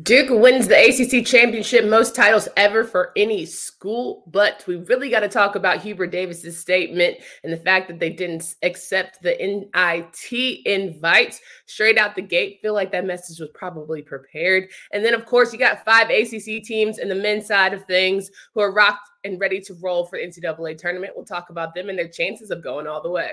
Duke wins the ACC championship, most titles ever for any school, but we really got to talk about Hubert Davis's statement and the fact that they didn't accept the NIT invites straight out the gate. Feel like that message was probably prepared. And then, of course, you got 5 ACC teams in the men's side of things who are rocked and ready to roll for the NCAA tournament. We'll talk about them and their chances of going all the way.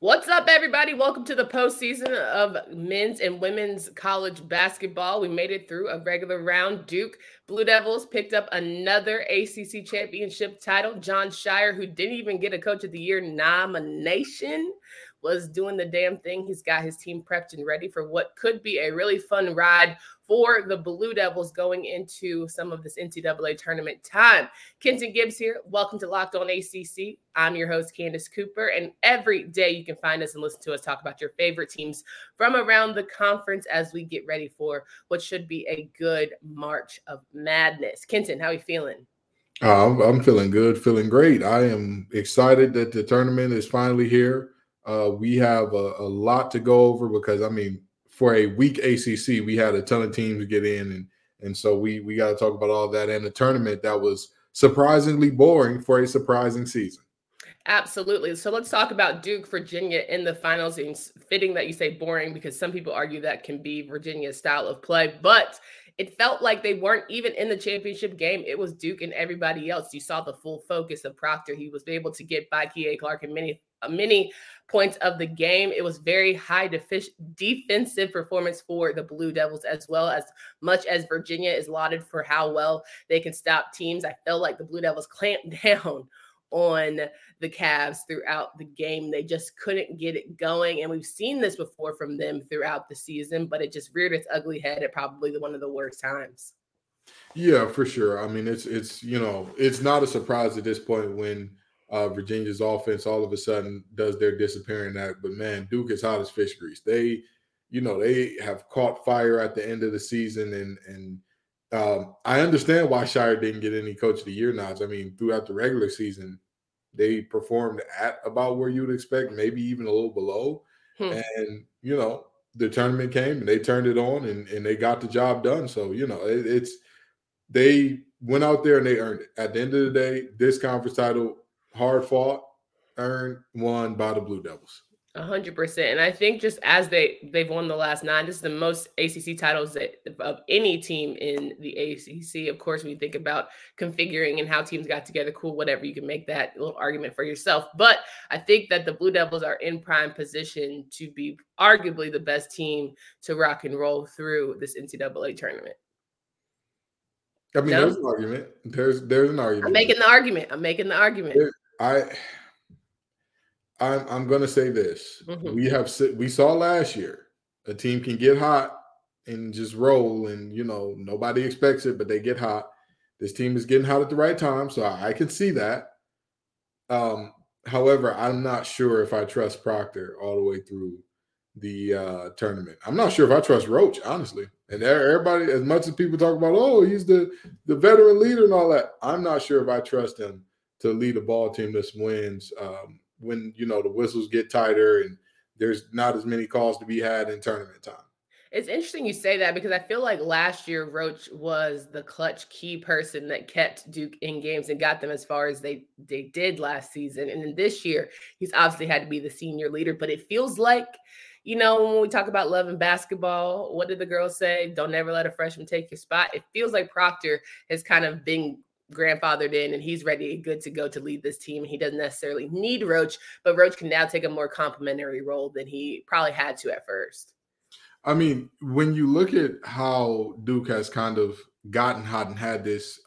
What's up, everybody? Welcome to the postseason of men's and women's college basketball. We made it through a regular round. Duke Blue Devils picked up another ACC championship title. Jon Scheyer, who didn't even get a Coach of the Year nomination, was doing the damn thing. He's got his team prepped and ready for what could be a really fun ride for the Blue Devils going into some of this NCAA tournament time. Kenton Gibbs here. Welcome to Locked On ACC. I'm your host, Candace Cooper, and every day you can find us and listen to us talk about your favorite teams from around the conference as we get ready for what should be a good March of Madness. Kenton, how are you feeling? I'm feeling good, feeling great. I am excited that the tournament is finally here. We have a lot to go over because, I mean, for a weak ACC, we had a ton of teams get in, and so we got to talk about all that and the tournament that was surprisingly boring for a surprising season. Absolutely. So let's talk about Duke, Virginia in the finals. It's fitting that you say boring because some people argue that can be Virginia's style of play, but it felt like they weren't even in the championship game. It was Duke and everybody else. You saw the full focus of Proctor. He was able to get by Kea Clark and many points of the game. It was very high defensive performance for the Blue Devils, as well as much as Virginia is lauded for how well they can stop teams. I felt like the Blue Devils clamped down on the Cavs throughout the game. They just couldn't get it going. And we've seen this before from them throughout the season, but it just reared its ugly head at probably one of the worst times. Yeah, for sure. I mean, it's you know, it's not a surprise at this point when Virginia's offense all of a sudden does their disappearing act. But man, Duke is hot as fish grease. They, you know, they have caught fire at the end of the season. And I understand why Scheyer didn't get any Coach of the Year nods. I mean, throughout the regular season, they performed at about where you'd expect, maybe even a little below. And, you know, the tournament came and they turned it on and they got the job done. So, you know, they went out there and they earned it. At the end of the day, this conference title, hard fought, earned, won by the Blue Devils. 100%. And I think just as they've won the last 9, this is the most ACC titles of any team in the ACC. Of course, when you think about configuring and how teams got together, cool, whatever, you can make that little argument for yourself. But I think that the Blue Devils are in prime position to be arguably the best team to rock and roll through this NCAA tournament. I mean, no? There's an argument. There's an argument. I'm making the argument. I'm going to say this. Mm-hmm. We saw last year a team can get hot and just roll, and you know nobody expects it, but they get hot. This team is getting hot at the right time, so I can see that. However, I'm not sure if I trust Proctor all the way through the tournament. I'm not sure if I trust Roach, honestly. And everybody, as much as people talk about, oh, he's the veteran leader and all that, I'm not sure if I trust him to lead a ball team that wins when, you know, the whistles get tighter and there's not as many calls to be had in tournament time. It's interesting you say that because I feel like last year Roach was the clutch key person that kept Duke in games and got them as far as they did last season. And then this year, he's obviously had to be the senior leader, but it feels like, you know, when we talk about love and basketball, what did the girls say? Don't ever let a freshman take your spot. It feels like Proctor has kind of been grandfathered in and he's ready and good to go to lead this team. He doesn't necessarily need Roach, but Roach can now take a more complimentary role than he probably had to at first. I mean, when you look at how Duke has kind of gotten hot and had this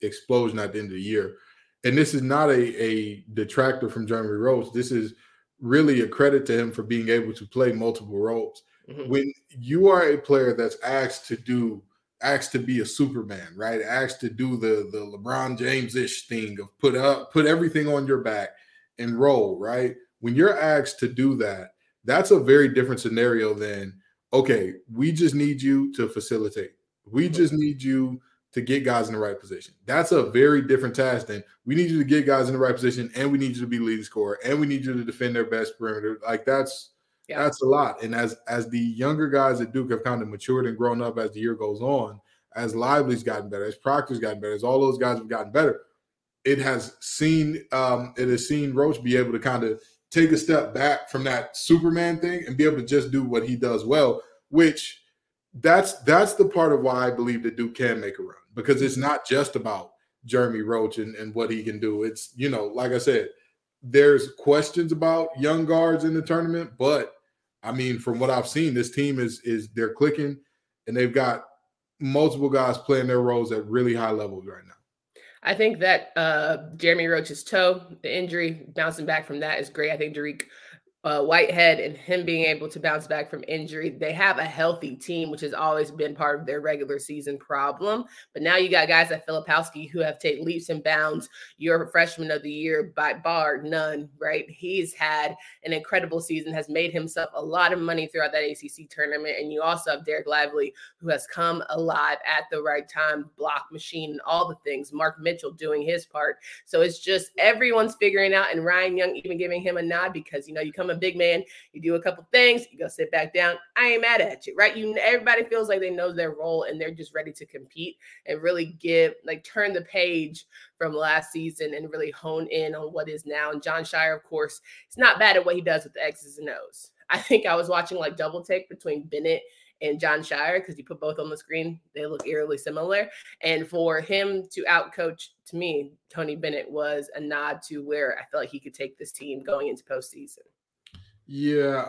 explosion at the end of the year, and this is not a detractor from Jeremy Roach. This is really a credit to him for being able to play multiple roles. Mm-hmm. When you are a player that's asked to do asked to be a Superman, right? Asked to do the LeBron James-ish thing of put everything on your back and roll, right? When you're asked to do that, that's a very different scenario than, okay, we just need you to facilitate. We just need you to get guys in the right position. That's a very different task than we need you to get guys in the right position, and we need you to be leading scorer, and we need you to defend their best perimeter. Like that's a lot. And as the younger guys at Duke have kind of matured and grown up as the year goes on, as Lively's gotten better, as Proctor's gotten better, as all those guys have gotten better, it has seen Roach be able to kind of take a step back from that Superman thing and be able to just do what he does well, which that's the part of why I believe that Duke can make a run, because it's not just about Jeremy Roach and what he can do. It's, you know, like I said, there's questions about young guards in the tournament, but I mean, from what I've seen, this team is they're clicking, and they've got multiple guys playing their roles at really high levels right now. I think that Jeremy Roach's toe, the injury, bouncing back from that is great. I think Dariq Whitehead and him being able to bounce back from injury, they have a healthy team, which has always been part of their regular season problem. But now you got guys like Filipowski who have taken leaps and bounds. Your freshman of the year, by bar none, right? He's had an incredible season, has made himself a lot of money throughout that ACC tournament. And you also have Derek Lively, who has come alive at the right time, block machine and all the things. Mark Mitchell doing his part. So it's just everyone's figuring out, and Ryan Young even giving him a nod because, you know, you come a big man, you do a couple things, you go sit back down. I ain't mad at you, right? Everybody feels like they know their role and they're just ready to compete and really turn the page from last season and really hone in on what is now. And Jon Scheyer, of course, it's not bad at what he does with the X's and O's. I think I was watching double take between Bennett and Jon Scheyer, because you put both on the screen, they look eerily similar. And for him to outcoach, to me, Tony Bennett was a nod to where I felt like he could take this team going into postseason. Yeah,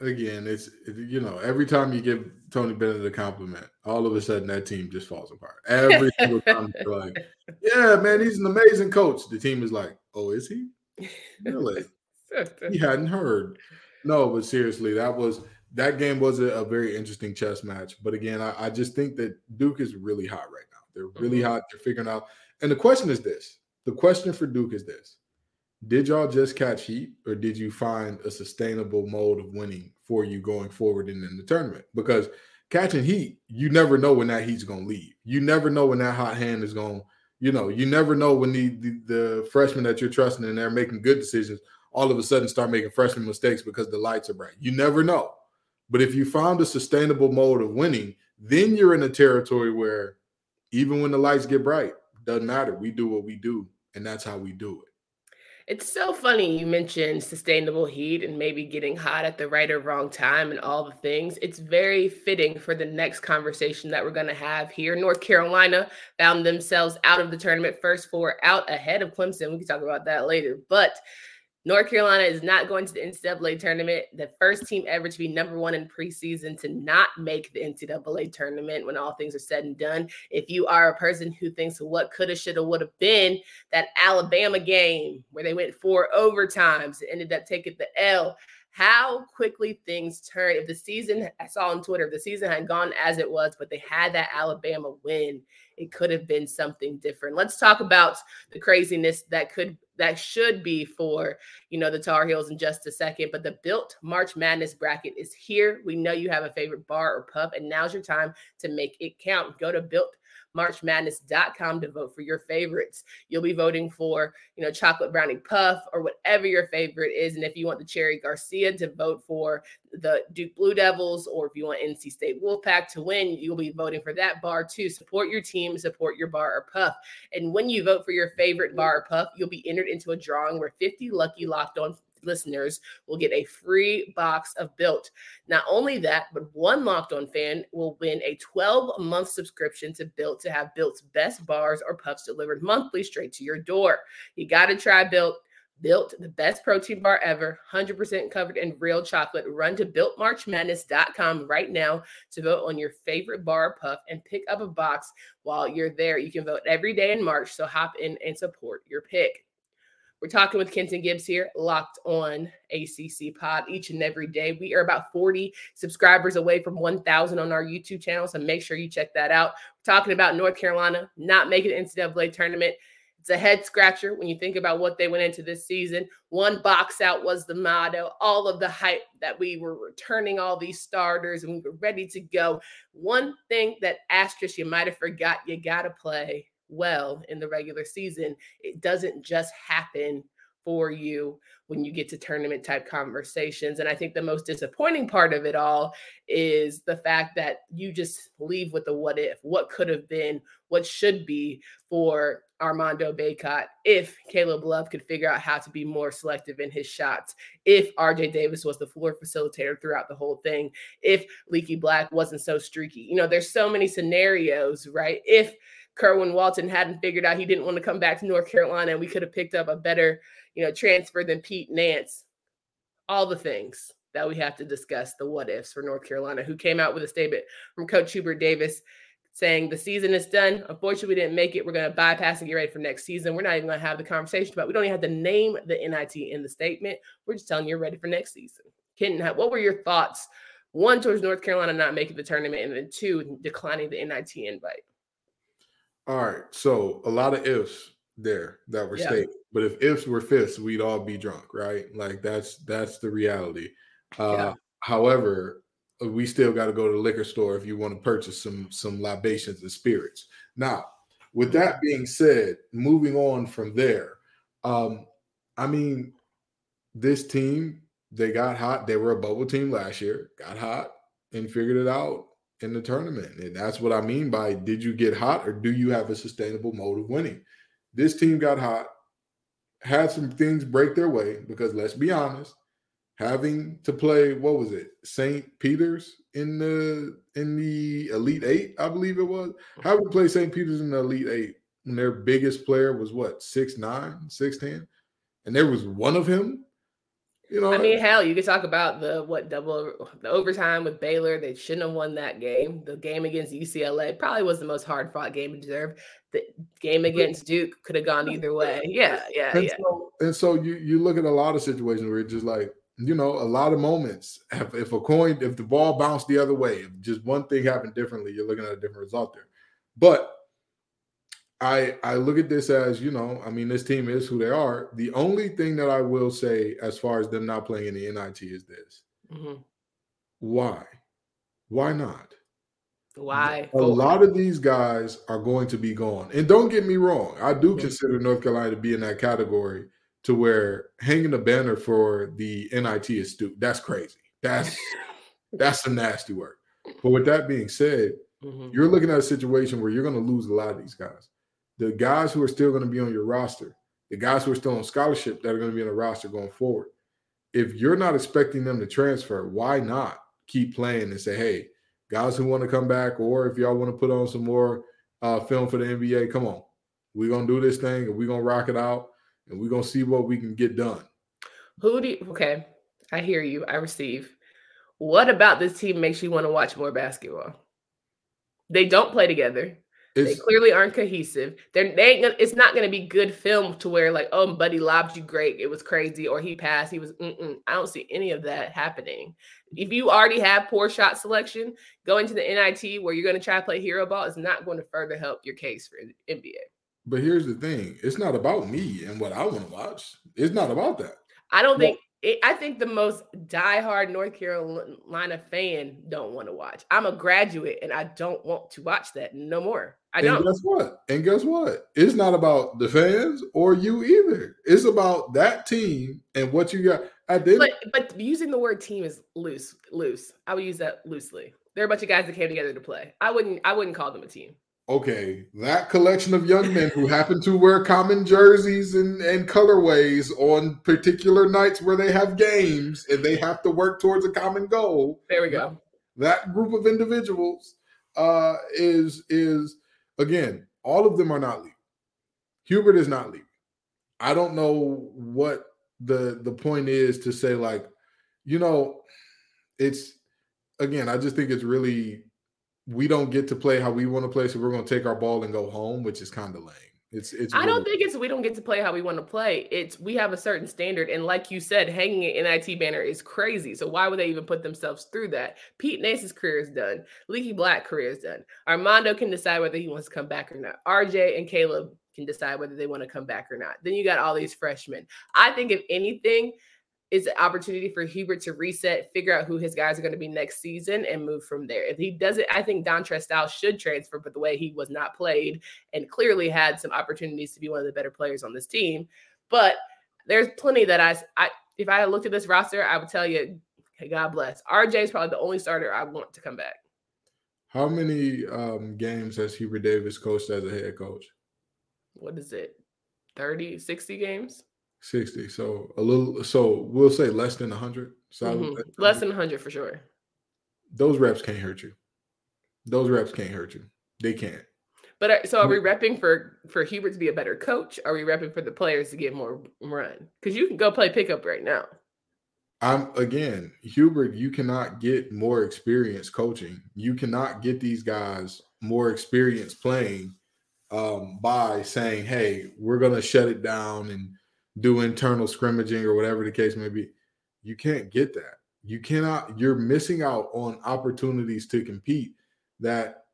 every time you give Tony Bennett a compliment, all of a sudden that team just falls apart. Every single time you're like, yeah, man, he's an amazing coach. The team is like, oh, is he? Really? He hadn't heard. No, but seriously, that game was a very interesting chess match. But again, I just think that Duke is really hot right now. They're really hot. They're figuring out. And the question is this. The question for Duke is this. Did y'all just catch heat, or did you find a sustainable mode of winning for you going forward and in the tournament? Because catching heat, you never know when that heat's going to leave. You never know when that hot hand is going to, you never know when the freshmen that you're trusting and they're making good decisions all of a sudden start making freshman mistakes because the lights are bright. You never know. But if you found a sustainable mode of winning, then you're in a territory where even when the lights get bright, doesn't matter. We do what we do, and that's how we do it. It's so funny you mentioned sustainable heat and maybe getting hot at the right or wrong time and all the things. It's very fitting for the next conversation that we're going to have here. North Carolina found themselves out of the tournament, first four out ahead of Clemson. We can talk about that later. But North Carolina is not going to the NCAA tournament, the first team ever to be number 1 in preseason to not make the NCAA tournament when all things are said and done. If you are a person who thinks what coulda, shoulda, woulda been, that Alabama game where they went 4 overtimes and ended up taking the L, how quickly things turn. If the season, I saw on Twitter, if the season had gone as it was, but they had that Alabama win, it could have been something different. Let's talk about the craziness that should be for, the Tar Heels in just a second. But the Built March Madness bracket is here. We know you have a favorite bar or pub, and now's your time to make it count. Go to builtmarchmadness.com to vote for your favorites. You'll be voting for, chocolate brownie puff or whatever your favorite is. And if you want the Cherry Garcia, to vote for the Duke Blue Devils, or if you want NC State Wolfpack to win, you'll be voting for that bar too. Support your team, support your bar or puff. And when you vote for your favorite bar or puff, you'll be entered into a drawing where 50 lucky Locked On listeners will get a free box of Built. Not only that, but one Locked On fan will win a 12-month subscription to Built to have Built's best bars or puffs delivered monthly straight to your door. You got to try Built. Built, the best protein bar ever, 100% covered in real chocolate. Run to BuiltMarchMadness.com right now to vote on your favorite bar or puff and pick up a box while you're there. You can vote every day in March, so hop in and support your pick. We're talking with Kenton Gibbs here, Locked On ACC Pod, each and every day. We are about 40 subscribers away from 1,000 on our YouTube channel, so make sure you check that out. We're talking about North Carolina not making the NCAA tournament. It's a head-scratcher when you think about what they went into this season. One box out was the motto. All of the hype that we were returning all these starters and we were ready to go. One thing that asterisk you might have forgot, you got to play well in the regular season. It doesn't just happen for you when you get to tournament type conversations. And I think the most disappointing part of it all is the fact that you just leave with the what if, what could have been, what should be for Armando Bacot if Caleb Love could figure out how to be more selective in his shots, if RJ Davis was the floor facilitator throughout the whole thing, if Leaky Black wasn't so streaky. You know, there's so many scenarios, right? If Kerwin Walton hadn't figured out he didn't want to come back to North Carolina and we could have picked up a better, transfer than Pete Nance. All the things that we have to discuss, the what ifs for North Carolina, who came out with a statement from Coach Hubert Davis saying the season is done. Unfortunately, we didn't make it. We're going to bypass and get ready for next season. We're not even going to have the conversation about it. We don't even have to name the NIT in the statement. We're just telling you you're ready for next season. Kenton, what were your thoughts? One, towards North Carolina not making the tournament, and then two, declining the NIT invite. All right, so a lot of ifs there that were stated, but if ifs were fifths, we'd all be drunk, right? Like that's the reality. However, we still got to go to the liquor store if you want to purchase some libations and spirits. Now, with that being said, moving on from there, I mean, this team, they got hot. They were a bubble team last year, got hot and figured it out in the tournament. And that's what I mean by, did you get hot or do you have a sustainable mode of winning? This team got hot, had some things break their way, because let's be honest, having to play, what was it, St. Peter's in the Elite Eight, I believe it was. Having to play St. Peter's in the Elite Eight when their biggest player was what, 6'9", 6'10", and there was one of him. I mean, hell, you could talk about the overtime with Baylor. They shouldn't have won that game. The game against UCLA probably was the most hard-fought game to deserve. The game against Duke could have gone either way. So you look at a lot of situations where it's just like, a lot of moments. If the ball bounced the other way, if just one thing happened differently, you're looking at a different result there. But I look at this as, this team is who they are. The only thing that I will say as far as them not playing in the NIT is this. Mm-hmm. Why? Why not? Why? A lot of these guys are going to be gone. And don't get me wrong. I do consider North Carolina to be in that category to where hanging a banner for the NIT is stupid. That's crazy. That's some nasty work. But with that being said, you're looking at a situation where you're going to lose a lot of these guys. The guys who are still going to be on your roster, the guys who are still on scholarship that are going to be on the roster going forward, if you're not expecting them to transfer, why not keep playing and say, hey, guys who want to come back, or if y'all want to put on some more film for the NBA, come on. We're going to do this thing, and we're going to rock it out, and we're going to see what we can get done. Okay, I hear you. I receive. What about this team makes you want to watch more basketball? They don't play together. They clearly aren't cohesive. It's not going to be good film to where like, oh, buddy lobbed you great. It was crazy. Or he passed. He was, I don't see any of that happening. If you already have poor shot selection, going to the NIT where you're going to try to play hero ball is not going to further help your case for NBA. But here's the thing. It's not about me and what I want to watch. It's not about that. I think the most diehard North Carolina fan don't want to watch. I'm a graduate, and I don't want to watch that no more. And guess what? It's not about the fans or you either. It's about that team and what you got. But using the word team is loose. I would use that loosely. There are a bunch of guys that came together to play. I wouldn't call them a team. Okay, that collection of young men who happen to wear common jerseys and colorways on particular nights where they have games and they have to work towards a common goal. There we go. That group of individuals is again, all of them are not leaving. Hubert is not leaving. I don't know what the point is to say like, it's again, I just think it's really, we don't get to play how we want to play, so we're going to take our ball and go home, which is kind of lame. It's I don't think it's we don't get to play how we want to play. It's we have a certain standard. And like you said, hanging an NIT banner is crazy. So why would they even put themselves through that? Pete Nance's career is done. Leaky Black career is done. Armando can decide whether he wants to come back or not. RJ and Caleb can decide whether they want to come back or not. Then you got all these freshmen. I think if anything, it's an opportunity for Hubert to reset, figure out who his guys are going to be next season, and move from there. If he doesn't, I think Dontre Stiles should transfer, but the way he was not played and clearly had some opportunities to be one of the better players on this team. But there's plenty that I if I looked at this roster, I would tell you, hey, God bless. RJ is probably the only starter I want to come back. How many games has Hubert Davis coached as a head coach? What is it, 30, 60 games? 60. So a little, so we'll say less than 100. So less than 100 for sure. Those reps can't hurt you. They can't. But so are we repping for Hubert to be a better coach? Are we repping for the players to get more run? Because you can go play pickup right now. Hubert, you cannot get more experience coaching. You cannot get these guys more experience playing by saying, hey, we're going to shut it down and do internal scrimmaging or whatever the case may be. You can't get that. You cannot, you're missing out on opportunities to compete that,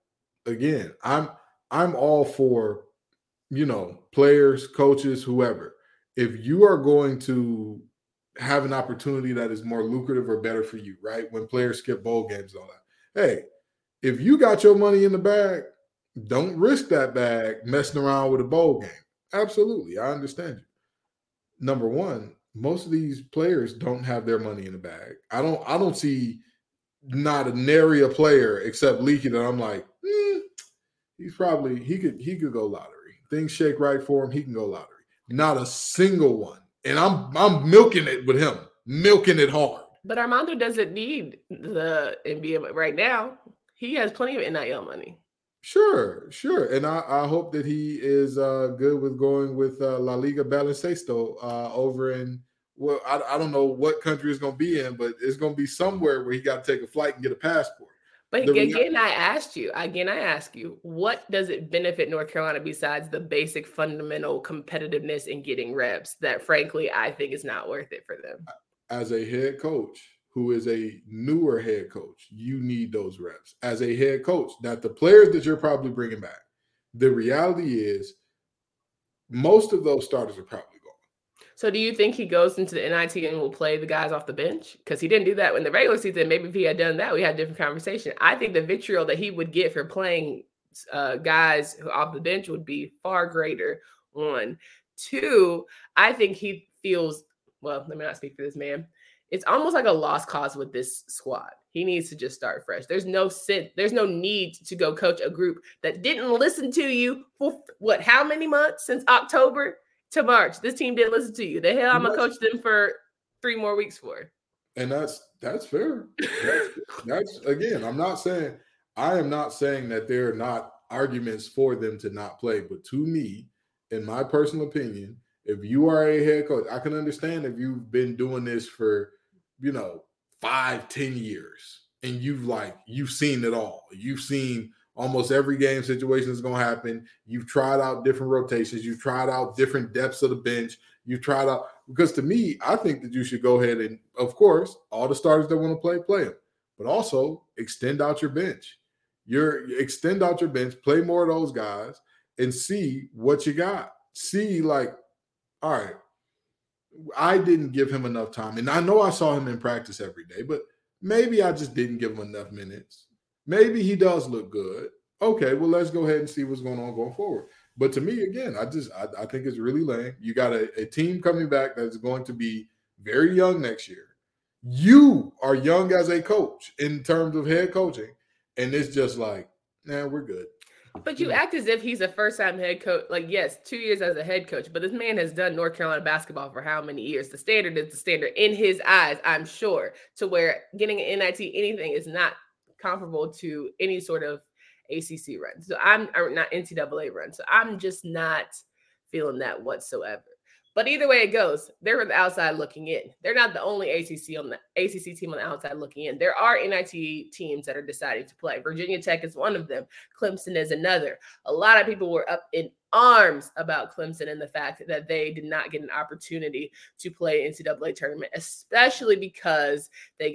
again, I'm all for, you know, players, coaches, whoever. If you are going to have an opportunity that is more lucrative or better for you, right? When players skip bowl games and all that. Hey, if you got your money in the bag, don't risk that bag messing around with a bowl game. Absolutely. I understand you. Number one, most of these players don't have their money in the bag. I don't see not a nary a player except Leaky that I'm like, he's probably he could go lottery. Things shake right for him. He can go lottery. Not a single one. And I'm milking it with him, milking it hard. But Armando doesn't need the NBA right now. He has plenty of NIL money. Sure. And I hope that he is good with going with La Liga Baloncesto over in, well, I don't know what country it's going to be in, but it's going to be somewhere where he got to take a flight and get a passport. But I ask you, what does it benefit North Carolina besides the basic fundamental competitiveness and getting reps that, frankly, I think is not worth it for them? As a head coach, who is a newer head coach, you need those reps. As a head coach, that the players that you're probably bringing back, the reality is most of those starters are probably gone. So do you think he goes into the NIT and will play the guys off the bench? Because he didn't do that in the regular season. Maybe if he had done that, we had a different conversation. I think the vitriol that he would get for playing guys off the bench would be far greater, one. Two, I think he feels, well, let me not speak for this man. It's almost like a lost cause with this squad. He needs to just start fresh. There's no need to go coach a group that didn't listen to you for what, how many months? Since October to March, this team didn't listen to you. The hell I'm going to coach them for 3 more weeks for. And that's fair. That's again, I am not saying that there are not arguments for them to not play, but to me, in my personal opinion, if you are a head coach, I can understand if you've been doing this for, 5-10 years, and you've seen it all. You've seen almost every game situation is going to happen. You've tried out different rotations. You've tried out different depths of the bench. You've tried out – because to me, I think that you should go ahead and, of course, all the starters that want to play them. But also extend out your bench. Play more of those guys, and see what you got. See, all right, I didn't give him enough time. And I know I saw him in practice every day, but maybe I just didn't give him enough minutes. Maybe he does look good. Okay, well, let's go ahead and see what's going on going forward. But to me, again, I think it's really lame. You got a team coming back that's going to be very young next year. You are young as a coach in terms of head coaching. And it's just we're good. But you act as if he's a first-time head coach. Yes, 2 years as a head coach, but this man has done North Carolina basketball for how many years? The standard is the standard in his eyes, I'm sure, to where getting an NIT anything is not comparable to any sort of ACC run. So not NCAA run. So I'm just not feeling that whatsoever. But either way it goes, they're on the outside looking in. They're not the only ACC team on the outside looking in. There are NIT teams that are deciding to play. Virginia Tech is one of them. Clemson is another. A lot of people were up in arms about Clemson and the fact that they did not get an opportunity to play NCAA tournament, especially because they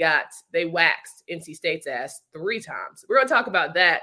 waxed NC State's ass 3 times. We're going to talk about that.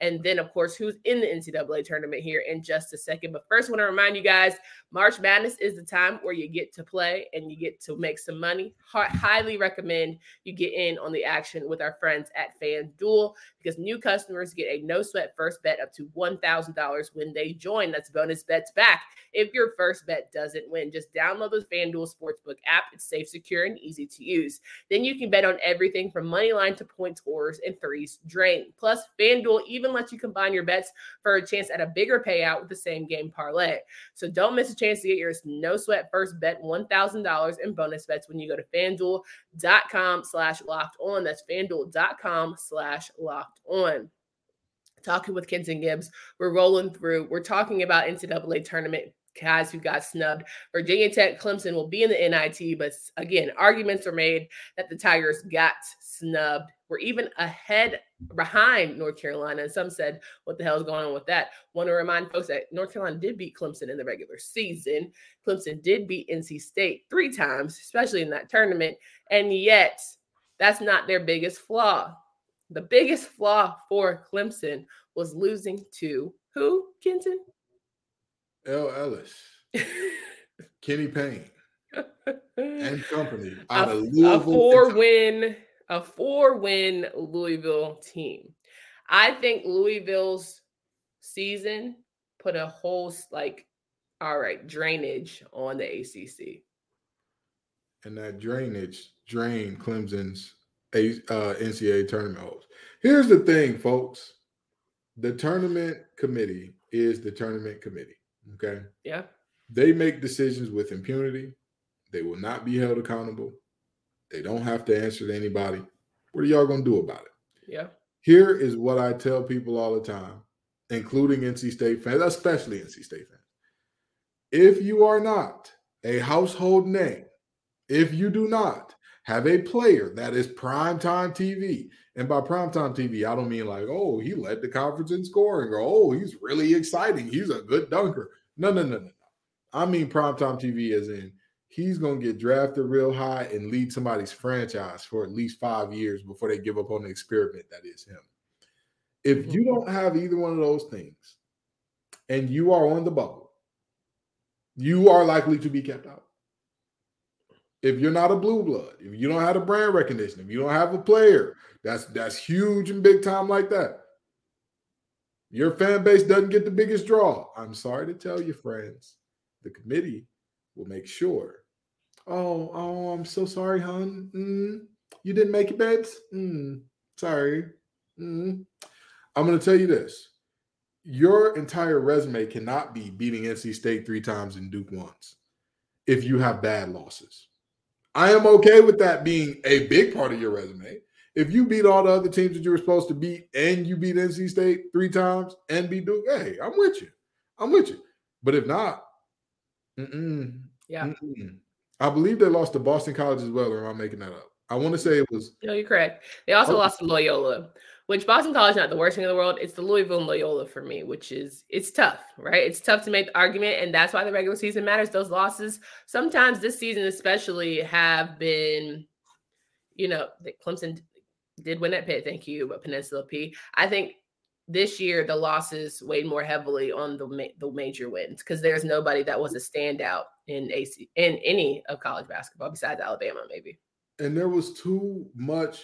And then, of course, who's in the NCAA tournament here in just a second. But first, I want to remind you guys, March Madness is the time where you get to play and you get to make some money. Highly recommend you get in on the action with our friends at FanDuel, because new customers get a no-sweat first bet up to $1,000 when they join. That's bonus bets back if your first bet doesn't win. Just download the FanDuel Sportsbook app. It's safe, secure, and easy to use. Then you can bet on everything from money line to point scores and threes drained. Plus, FanDuel even lets you combine your bets for a chance at a bigger payout with the same game parlay. So don't miss a chance to get your no sweat first bet $1,000 in bonus bets when you go to FanDuel.com/lockedon. That's FanDuel.com/lockedon. Talking with Kenton Gibbs, we're rolling through. We're talking about NCAA tournament guys who got snubbed. Virginia Tech, Clemson will be in the NIT, but again, arguments are made that the Tigers got snubbed. We're even ahead behind North Carolina, and some said, what the hell is going on with that? Want to remind folks that North Carolina did beat Clemson in the regular season. Clemson did beat NC State 3 times, especially in that tournament, and yet that's not their biggest flaw. The biggest flaw for Clemson was losing to who, Kenton? L. Ellis, Kenny Payne, and company out of Louisville. A four-win Louisville team. I think Louisville's season put a whole, drainage on the ACC. And that drainage drained Clemson's NCAA tournament hopes. Here's the thing, folks. The tournament committee is the tournament committee, okay? Yeah. They make decisions with impunity. They will not be held accountable. They don't have to answer to anybody. What are y'all going to do about it? Yeah. Here is what I tell people all the time, including NC State fans, especially NC State fans. If you are not a household name, if you do not have a player that is primetime TV, and by primetime TV, I don't mean he led the conference in scoring, or, he's really exciting, he's a good dunker. No. I mean primetime TV as in he's going to get drafted real high and lead somebody's franchise for at least 5 years before they give up on the experiment that is him. If you don't have either one of those things and you are on the bubble, you are likely to be kept out. If you're not a blue blood, if you don't have a brand recognition, if you don't have a player that's huge and big time like that, your fan base doesn't get the biggest draw. I'm sorry to tell you, friends, the committee will make sure. Oh, I'm so sorry, hon. You didn't make it, babes? Sorry. I'm going to tell you this. Your entire resume cannot be beating NC State 3 times and Duke once if you have bad losses. I am okay with that being a big part of your resume. If you beat all the other teams that you were supposed to beat and you beat NC State 3 times and beat Duke, hey, I'm with you. But if not, I believe they lost to Boston College as well, or am I making that up? I want to say it was. No, you're correct. They also lost to Loyola, which Boston College, not the worst thing in the world. It's the Louisville and Loyola for me, which is, it's tough, right? It's tough to make the argument, and that's why the regular season matters. Those losses, sometimes this season especially, have been, Clemson did win at Pitt, thank you, but Peninsula P. I think this year, the losses weighed more heavily on the major wins, because there's nobody that was a standout in any of college basketball besides Alabama, maybe. And there was too much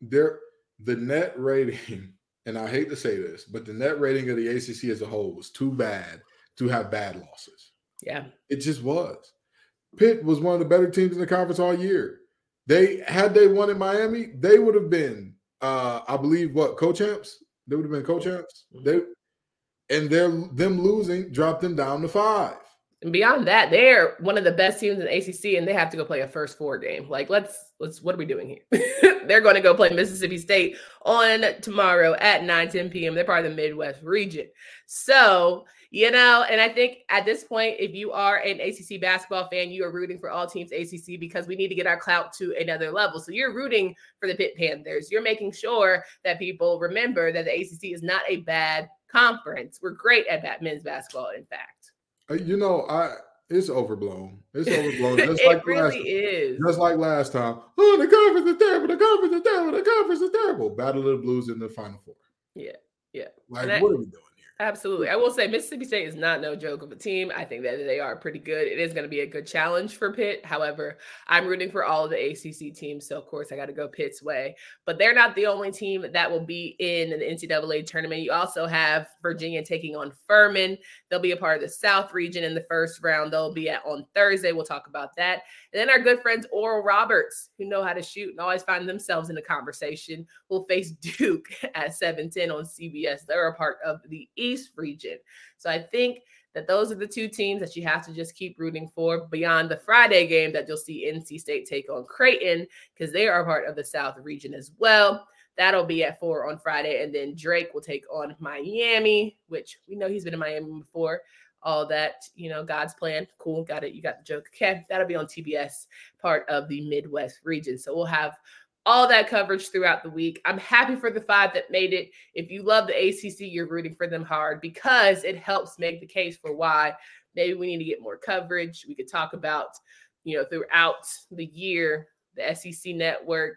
there. The net rating, and I hate to say this, but the net rating of the ACC as a whole was too bad to have bad losses. Yeah, it just was. Pitt was one of the better teams in the conference all year. Had they won in Miami, they would have been, I believe, co-champs. They would have been co-champs. Them losing dropped them down to 5. And beyond that, they're one of the best teams in the ACC, and they have to go play a first 4 game. Let's what are we doing here? They're going to go play Mississippi State on tomorrow at 9:10 p.m. They're part of the Midwest region. So, and I think at this point, if you are an ACC basketball fan, you are rooting for all teams ACC, because we need to get our clout to another level. So you're rooting for the Pitt Panthers. You're making sure that people remember that the ACC is not a bad conference. We're great at that, men's basketball, in fact. You know, it's overblown. It's overblown. Just it like really is. Just like last time. Oh, the conference is terrible. The conference is terrible. The conference is terrible. Battle of the Blues in the Final Four. Yeah, yeah. Like, what are we doing here? Absolutely. I will say Mississippi State is not no joke of a team. I think that they are pretty good. It is going to be a good challenge for Pitt. However, I'm rooting for all of the ACC teams, so of course I got to go Pitt's way. But they're not the only team that will be in the NCAA tournament. You also have Virginia taking on Furman. They'll be a part of the South region in the first round. They'll be on Thursday. We'll talk about that. And then our good friends Oral Roberts, who know how to shoot and always find themselves in the conversation, will face Duke at 7:10 on CBS. They're a part of the East region. So I think that those are the two teams that you have to just keep rooting for beyond the Friday game that you'll see NC State take on Creighton, because they are a part of the South region as well. That'll be at 4 on Friday. And then Drake will take on Miami, which we know he's been in Miami before. All that, you know, God's plan. Cool. Got it. You got the joke. Okay. That'll be on TBS, part of the Midwest region. So we'll have all that coverage throughout the week. I'm happy for the five that made it. If you love the ACC, you're rooting for them hard because it helps make the case for why maybe we need to get more coverage. We could talk about, you know, throughout the year, the SEC network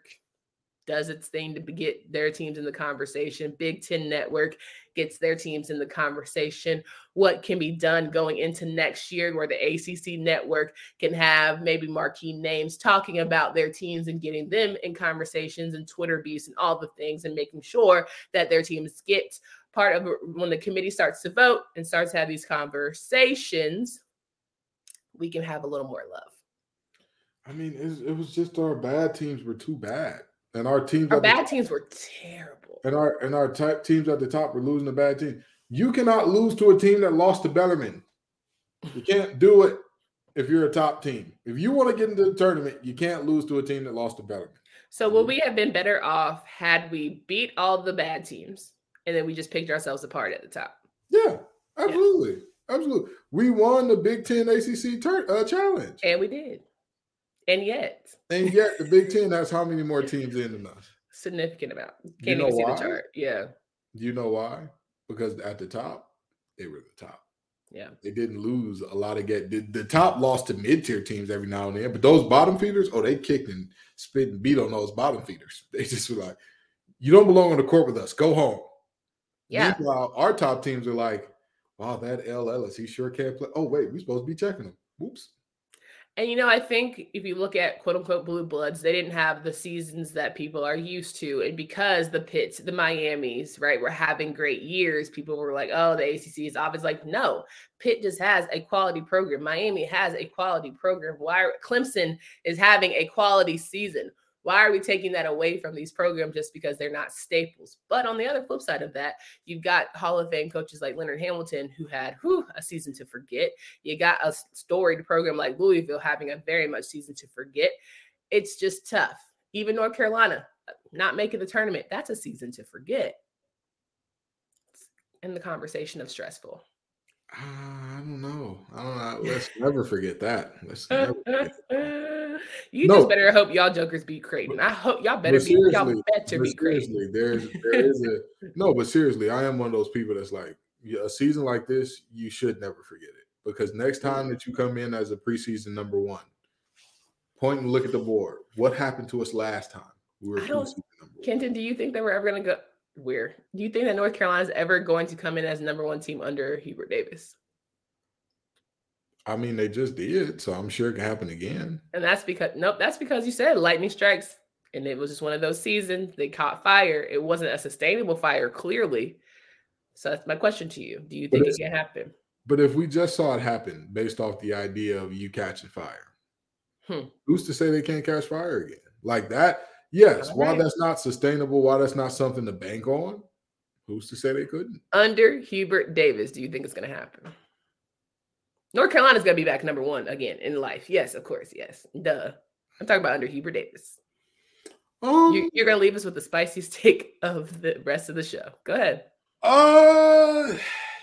does its thing to get their teams in the conversation. Big Ten Network gets their teams in the conversation. What can be done going into next year where the ACC Network can have maybe marquee names talking about their teams and getting them in conversations and Twitter beefs and all the things and making sure that their teams get part of when the committee starts to vote and starts to have these conversations, we can have a little more love. I mean, it was just our bad teams were too bad. And our bad teams were terrible. And our type teams at the top were losing to bad teams. You cannot lose to a team that lost to Bellarmine. You can't do it if you're a top team. If you want to get into the tournament, you can't lose to a team that lost to Bellarmine. So would we have been better off had we beat all the bad teams and then we just picked ourselves apart at the top? Yeah, absolutely. Yeah. Absolutely. We won the Big Ten ACC challenge. And we did. And yet, the Big Ten has how many more teams in than us? Significant amount. Can't even see the chart. Yeah. You know why? Because at the top, they were the top. Yeah. They didn't lose a lot of games. The top lost to mid-tier teams every now and then, but those bottom feeders, they kicked and spit and beat on those bottom feeders. They just were like, you don't belong on the court with us. Go home. Yeah. Meanwhile, our top teams are like, wow, that L. Ellis, he sure can't play. Oh, wait, we're supposed to be checking him. Whoops. And, you know, I think if you look at quote-unquote blue bloods, they didn't have the seasons that people are used to. And because the Pitts, the Miamis, right, were having great years, people were like, oh, the ACC is obvious. Like, no, Pitt just has a quality program. Miami has a quality program. Clemson is having a quality season. Why are we taking that away from these programs just because they're not staples? But on the other flip side of that, you've got Hall of Fame coaches like Leonard Hamilton, who had a season to forget. You got a storied program like Louisville having a very much season to forget. It's just tough. Even North Carolina not making the tournament, that's a season to forget. And the conversation of stressful. I don't know. Let's never forget that. Just better hope y'all jokers beat Creighton. I hope y'all better beat Creighton. But seriously, I am one of those people that's like, a season like this, you should never forget it. Because next time that you come in as a preseason number one, point and look at the board. What happened to us last time? We were preseason number one. Kenton, do you think they were ever going to go? Weird. Do you think that North Carolina is ever going to come in as number one team under Hubert Davis? I mean, they just did, so I'm sure it could happen again. And that's because you said lightning strikes, and it was just one of those seasons. They caught fire. It wasn't a sustainable fire, clearly. So that's my question to you. Do you think it can happen? But if we just saw it happen based off the idea of you catching fire, who's to say they can't catch fire again? Like that. Yes, why that's not sustainable, why that's not something to bank on, who's to say they couldn't? Under Hubert Davis, do you think it's going to happen? North Carolina's going to be back number one again in life. Yes, of course, yes. Duh. I'm talking about under Hubert Davis. You're going to leave us with the spiciest take of the rest of the show. Go ahead.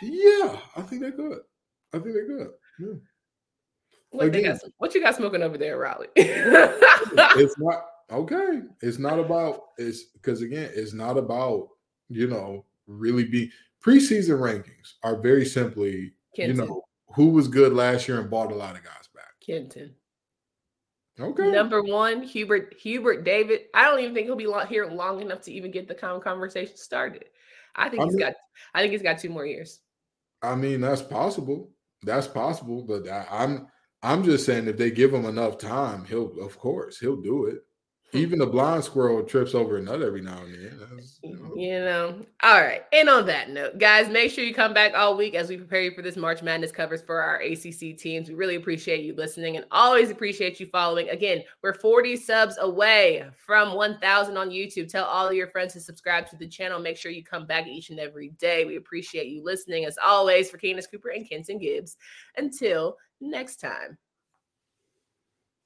Yeah, I think they're good. Yeah. What you got smoking over there, Raleigh? It's not... Okay, it's not about, it's because again, it's not about, you know, really be preseason rankings are very simply, Kenton. You know, who was good last year and bought a lot of guys back. Kenton. Okay. Number one, Hubert Davis. I don't even think he'll be here long enough to even get the conversation started. I think he's got 2 more years. I mean, that's possible. But I'm just saying, if they give him enough time, he'll do it. Even the blind squirrel trips over a nut every now and then. All right. And on that note, guys, make sure you come back all week as we prepare you for this March Madness covers for our ACC teams. We really appreciate you listening and always appreciate you following. Again, we're 40 subs away from 1,000 on YouTube. Tell all of your friends to subscribe to the channel. Make sure you come back each and every day. We appreciate you listening as always. For Candace Cooper and Kenton Gibbs. Until next time.